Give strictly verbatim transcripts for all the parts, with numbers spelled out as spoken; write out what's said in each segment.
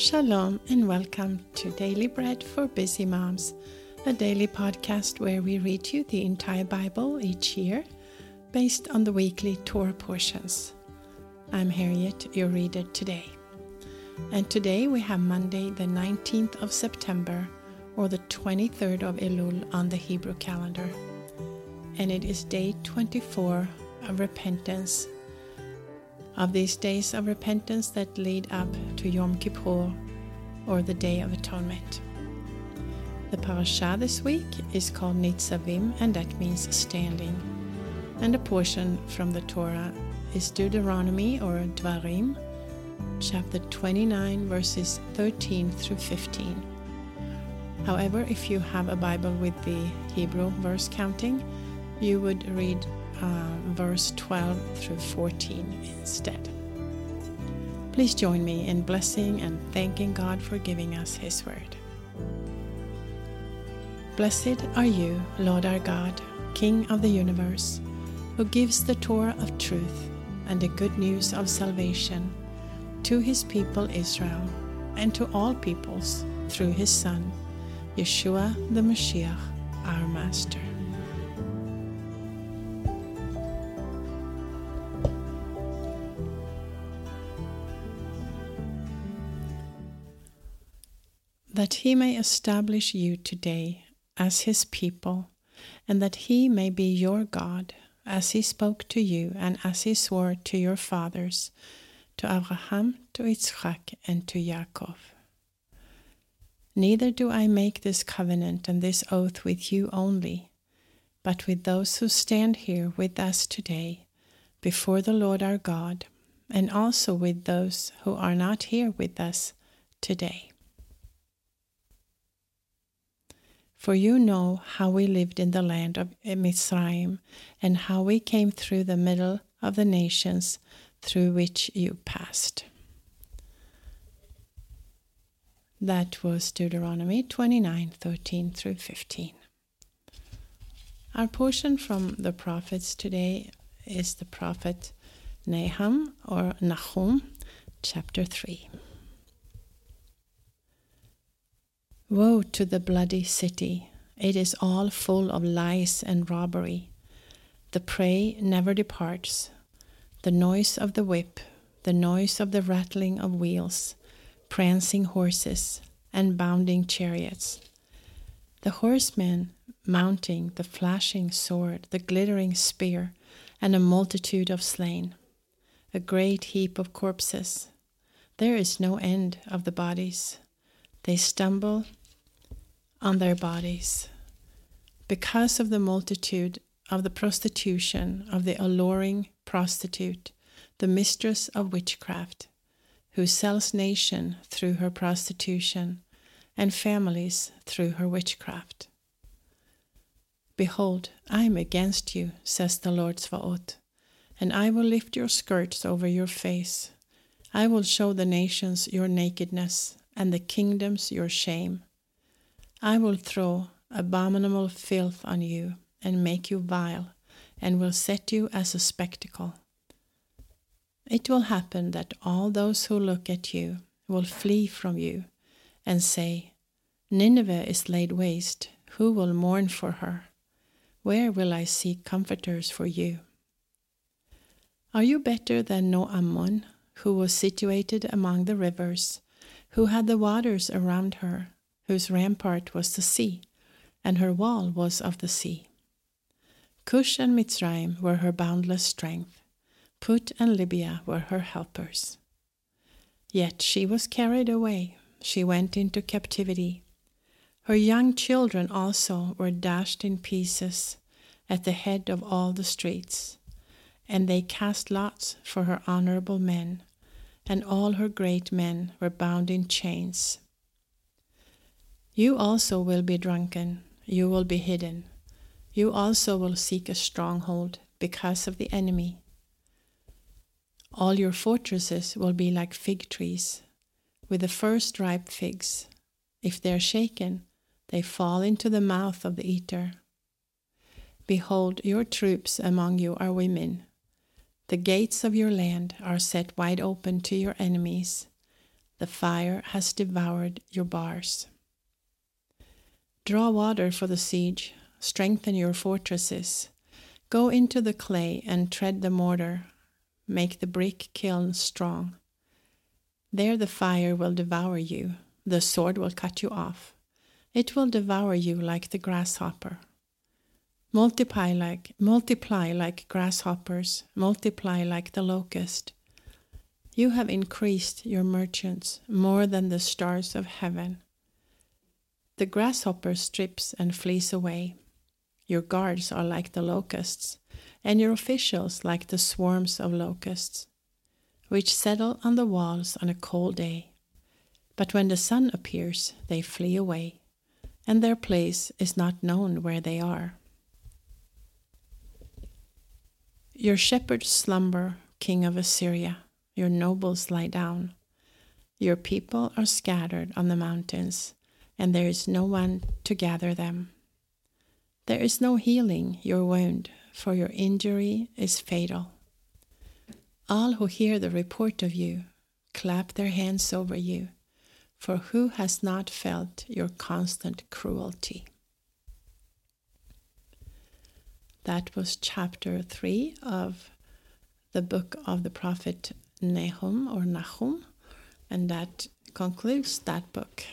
Shalom and welcome to Daily Bread for Busy Moms, a daily podcast where we read you the entire Bible each year based on the weekly Torah portions. I'm Harriet, your reader today. And today we have Monday the nineteenth of September, or the twenty-third of Elul on the Hebrew calendar. And it is day twenty-four of repentance, of these days of repentance that lead up to Yom Kippur, or the Day of Atonement. The parasha this week is called Nitzavim, and that means standing. And a portion from the Torah is Deuteronomy, or Dvarim, chapter twenty-nine, verses thirteen through fifteen. However, if you have a Bible with the Hebrew verse counting, you would read Uh, verse twelve through fourteen instead. Please join me in blessing and thanking God for giving us His Word. Blessed are you, Lord our God, King of the universe, who gives the Torah of truth and the good news of salvation to His people Israel and to all peoples through His Son, Yeshua the Mashiach, our Master. That He may establish you today as His people, and that He may be your God, as He spoke to you and as He swore to your fathers, to Abraham, to Yitzchak, and to Yaakov. Neither do I make this covenant and this oath with you only, but with those who stand here with us today before the Lord our God, and also with those who are not here with us today. For you know how we lived in the land of Mizraim, and how we came through the middle of the nations through which you passed. That was Deuteronomy twenty-nine, thirteen through fifteen. Our portion from the prophets today is the prophet Nahum, or Nahum, chapter three. Woe to the bloody city! It is all full of lies and robbery. The prey never departs. The noise of the whip, the noise of the rattling of wheels, prancing horses, and bounding chariots. The horsemen mounting, the flashing sword, the glittering spear, and a multitude of slain. A great heap of corpses. There is no end of the bodies. They stumble on their bodies because of the multitude of the prostitution of the alluring prostitute, the mistress of witchcraft, who sells nation through her prostitution and families through her witchcraft. Behold, I am against you, says the Lord Sva'ot, and I will lift your skirts over your face. I will show the nations your nakedness, and the kingdoms your shame. I will throw abominable filth on you, and make you vile, and will set you as a spectacle. It will happen that all those who look at you will flee from you, and say, Nineveh is laid waste, who will mourn for her? Where will I seek comforters for you? Are you better than No-Ammon, who was situated among the rivers, who had the waters around her, whose rampart was the sea, and her wall was of the sea? Cush and Mitzrayim were her boundless strength. Put and Libya were her helpers. Yet she was carried away. She went into captivity. Her young children also were dashed in pieces at the head of all the streets, and they cast lots for her honorable men, and all her great men were bound in chains. You also will be drunken, you will be hidden. You also will seek a stronghold because of the enemy. All your fortresses will be like fig trees, with the first ripe figs. If they are shaken, they fall into the mouth of the eater. Behold, your troops among you are women. The gates of your land are set wide open to your enemies. The fire has devoured your bars. Draw water for the siege, strengthen your fortresses. Go into the clay and tread the mortar. Make the brick kiln strong. There the fire will devour you. The sword will cut you off. It will devour you like the grasshopper. Multiply like, multiply like grasshoppers, multiply like the locust. You have increased your merchants more than the stars of heaven. The grasshopper strips and flees away. Your guards are like the locusts, and your officials like the swarms of locusts, which settle on the walls on a cold day. But when the sun appears, they flee away, and their place is not known where they are. Your shepherds slumber, king of Assyria. Your nobles lie down. Your people are scattered on the mountains, and there is no one to gather them. There is no healing your wound, for your injury is fatal. All who hear the report of you clap their hands over you, for who has not felt your constant cruelty? That was chapter three of the book of the prophet Nahum or Nahum, and that concludes that book.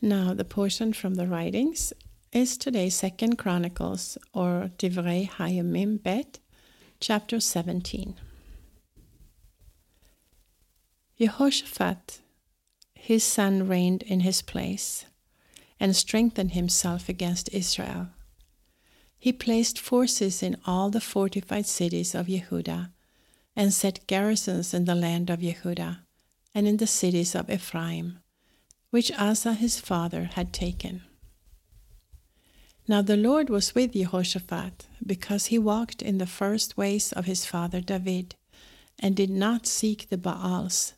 Now the portion from the writings is today's Second Chronicles or Divrei Hayamim Bet, chapter seventeen. Jehoshaphat, his son, reigned in his place and strengthened himself against Israel. He placed forces in all the fortified cities of Yehudah, and set garrisons in the land of Yehudah, and in the cities of Ephraim, which Asa his father had taken. Now the Lord was with Jehoshaphat, because he walked in the first ways of his father David, and did not seek the Baals,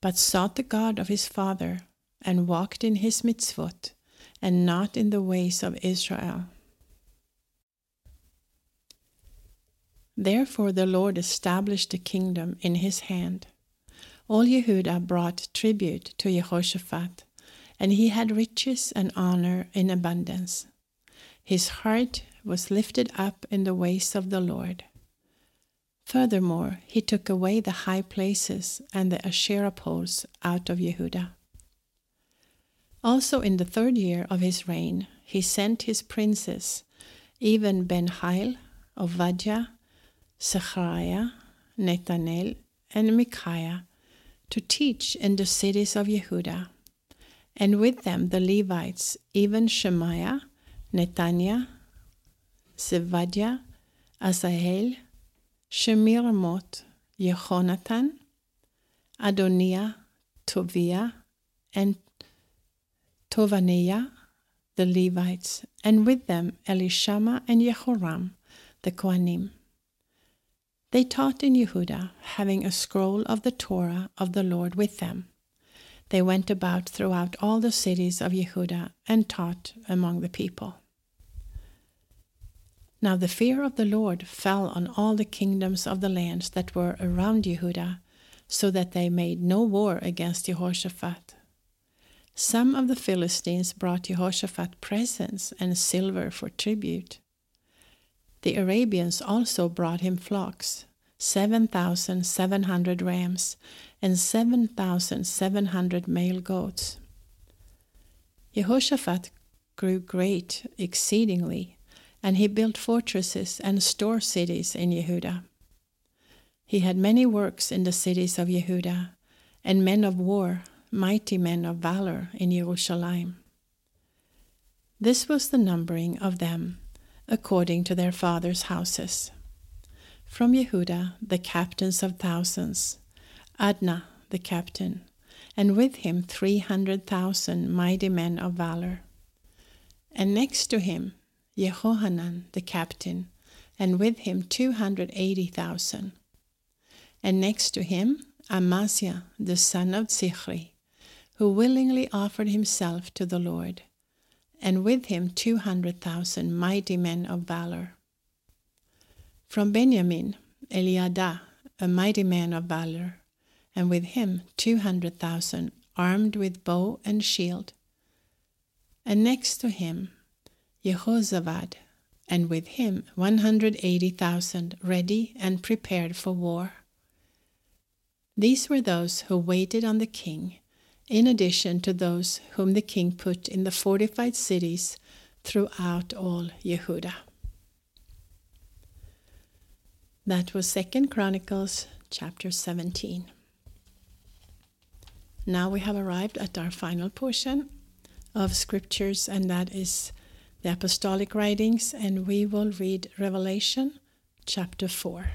but sought the God of his father, and walked in his mitzvot, and not in the ways of Israel. Therefore the Lord established the kingdom in his hand. All Yehudah brought tribute to Jehoshaphat, and he had riches and honor in abundance. His heart was lifted up in the ways of the Lord. Furthermore, he took away the high places and the Asherah poles out of Yehudah. Also in the third year of his reign, he sent his princes, even Ben Haile of Vajah, Zechariah, Netanel, and Micaiah, to teach in the cities of Yehudah, and with them the Levites, even Shemaiah, Netanya, Zavadiah, Azahel, Shemirmot, Yehonatan, Adoniah, Tovia, and Tovania, the Levites, and with them Elishama and Yehoram, the Kohanim. They taught in Yehudah, having a scroll of the Torah of the Lord with them. They went about throughout all the cities of Yehudah and taught among the people. Now the fear of the Lord fell on all the kingdoms of the lands that were around Yehudah, so that they made no war against Jehoshaphat. Some of the Philistines brought Jehoshaphat presents and silver for tribute. The Arabians also brought him flocks, seven thousand seven hundred rams, and seven thousand seven hundred male goats. Jehoshaphat grew great exceedingly, and he built fortresses and store cities in Yehudah. He had many works in the cities of Yehudah, and men of war, mighty men of valor in Jerusalem. This was the numbering of them, according to their fathers' houses. From Yehudah, the captains of thousands, Adna, the captain, and with him three hundred thousand mighty men of valor. And next to him, Yehohanan, the captain, and with him two hundred eighty thousand. And next to him, Amaziah, the son of Zichri, who willingly offered himself to the Lord, and with him two hundred thousand mighty men of valor. From Benjamin, Eliadah, a mighty man of valor, and with him two hundred thousand, armed with bow and shield. And next to him Jehozabad, and with him one hundred eighty thousand, ready and prepared for war. These were those who waited on the king, in addition to those whom the king put in the fortified cities throughout all Yehudah. That was Second Chronicles chapter seventeen. Now we have arrived at our final portion of scriptures, and that is the apostolic writings, and we will read Revelation chapter four.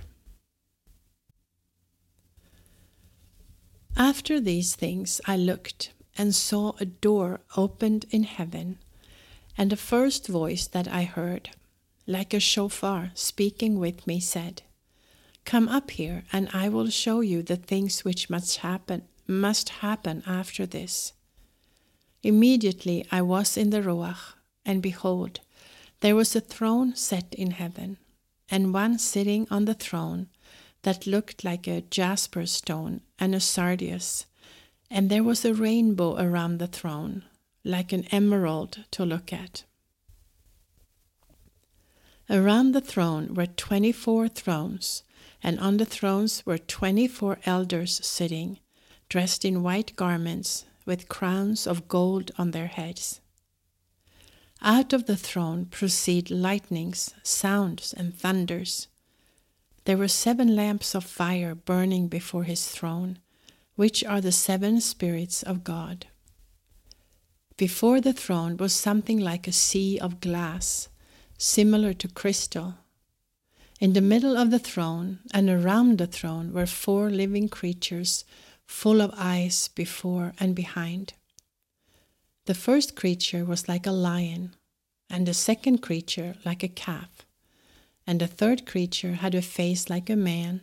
After these things I looked, and saw a door opened in heaven, and the first voice that I heard, like a shofar speaking with me, said, "Come up here, and I will show you the things which must happen, must happen after this." Immediately I was in the Ruach, and behold, there was a throne set in heaven, and one sitting on the throne, that looked like a jasper stone and a sardius, and there was a rainbow around the throne, like an emerald to look at. Around the throne were twenty-four thrones, and on the thrones were twenty-four elders sitting, dressed in white garments, with crowns of gold on their heads. Out of the throne proceed lightnings, sounds, and thunders. There were seven lamps of fire burning before his throne, which are the seven spirits of God. Before the throne was something like a sea of glass, similar to crystal. In the middle of the throne and around the throne were four living creatures full of eyes before and behind. The first creature was like a lion, and the second creature like a calf. And the third creature had a face like a man,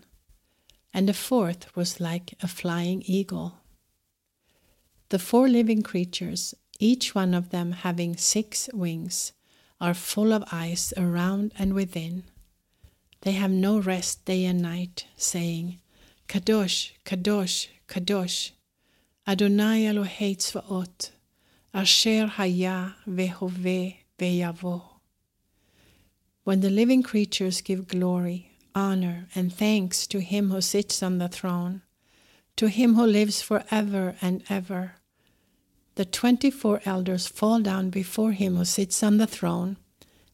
and the fourth was like a flying eagle. The four living creatures, each one of them having six wings, are full of eyes around and within. They have no rest day and night, saying, "Kadosh, Kadosh, Kadosh, Adonai Elohei Sva'ot, Asher Haya Vehoveh Veyavo." When the living creatures give glory, honor, and thanks to him who sits on the throne, to him who lives forever and ever, the twenty-four elders fall down before him who sits on the throne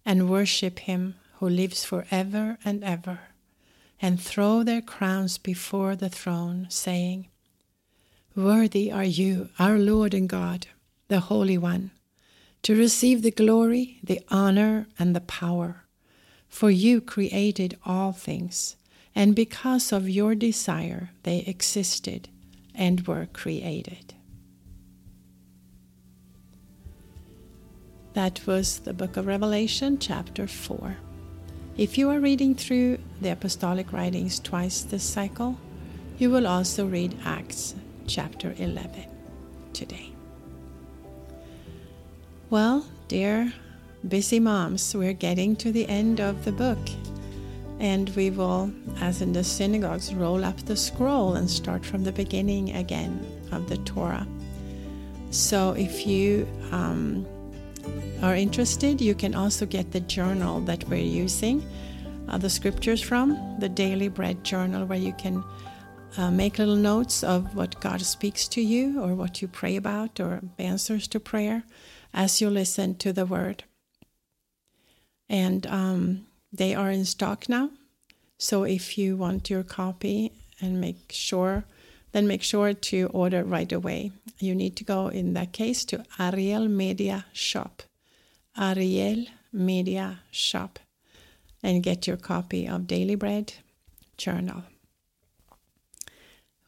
and worship him who lives forever and ever, and throw their crowns before the throne, saying, "Worthy are you, our Lord and God, the Holy One, to receive the glory, the honor, and the power. For you created all things, and because of your desire they existed and were created." That was the book of Revelation, chapter four. If you are reading through the apostolic writings twice this cycle, you will also read Acts, chapter eleven, today. Well, dear busy moms, we're getting to the end of the book, and we will, as in the synagogues, roll up the scroll and start from the beginning again of the Torah. So if you um, are interested, you can also get the journal that we're using uh, the scriptures from, the Daily Bread Journal, where you can uh, make little notes of what God speaks to you, or what you pray about, or answers to prayer as you listen to the word. And um, they are in stock now, so if you want your copy, and make sure, then make sure to order right away. You need to go, in that case, to Ariel Media Shop, Ariel Media Shop, and get your copy of Daily Bread Journal.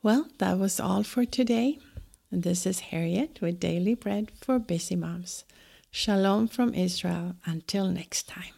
Well, that was all for today. This is Harriet with Daily Bread for Busy Moms. Shalom from Israel. Until next time.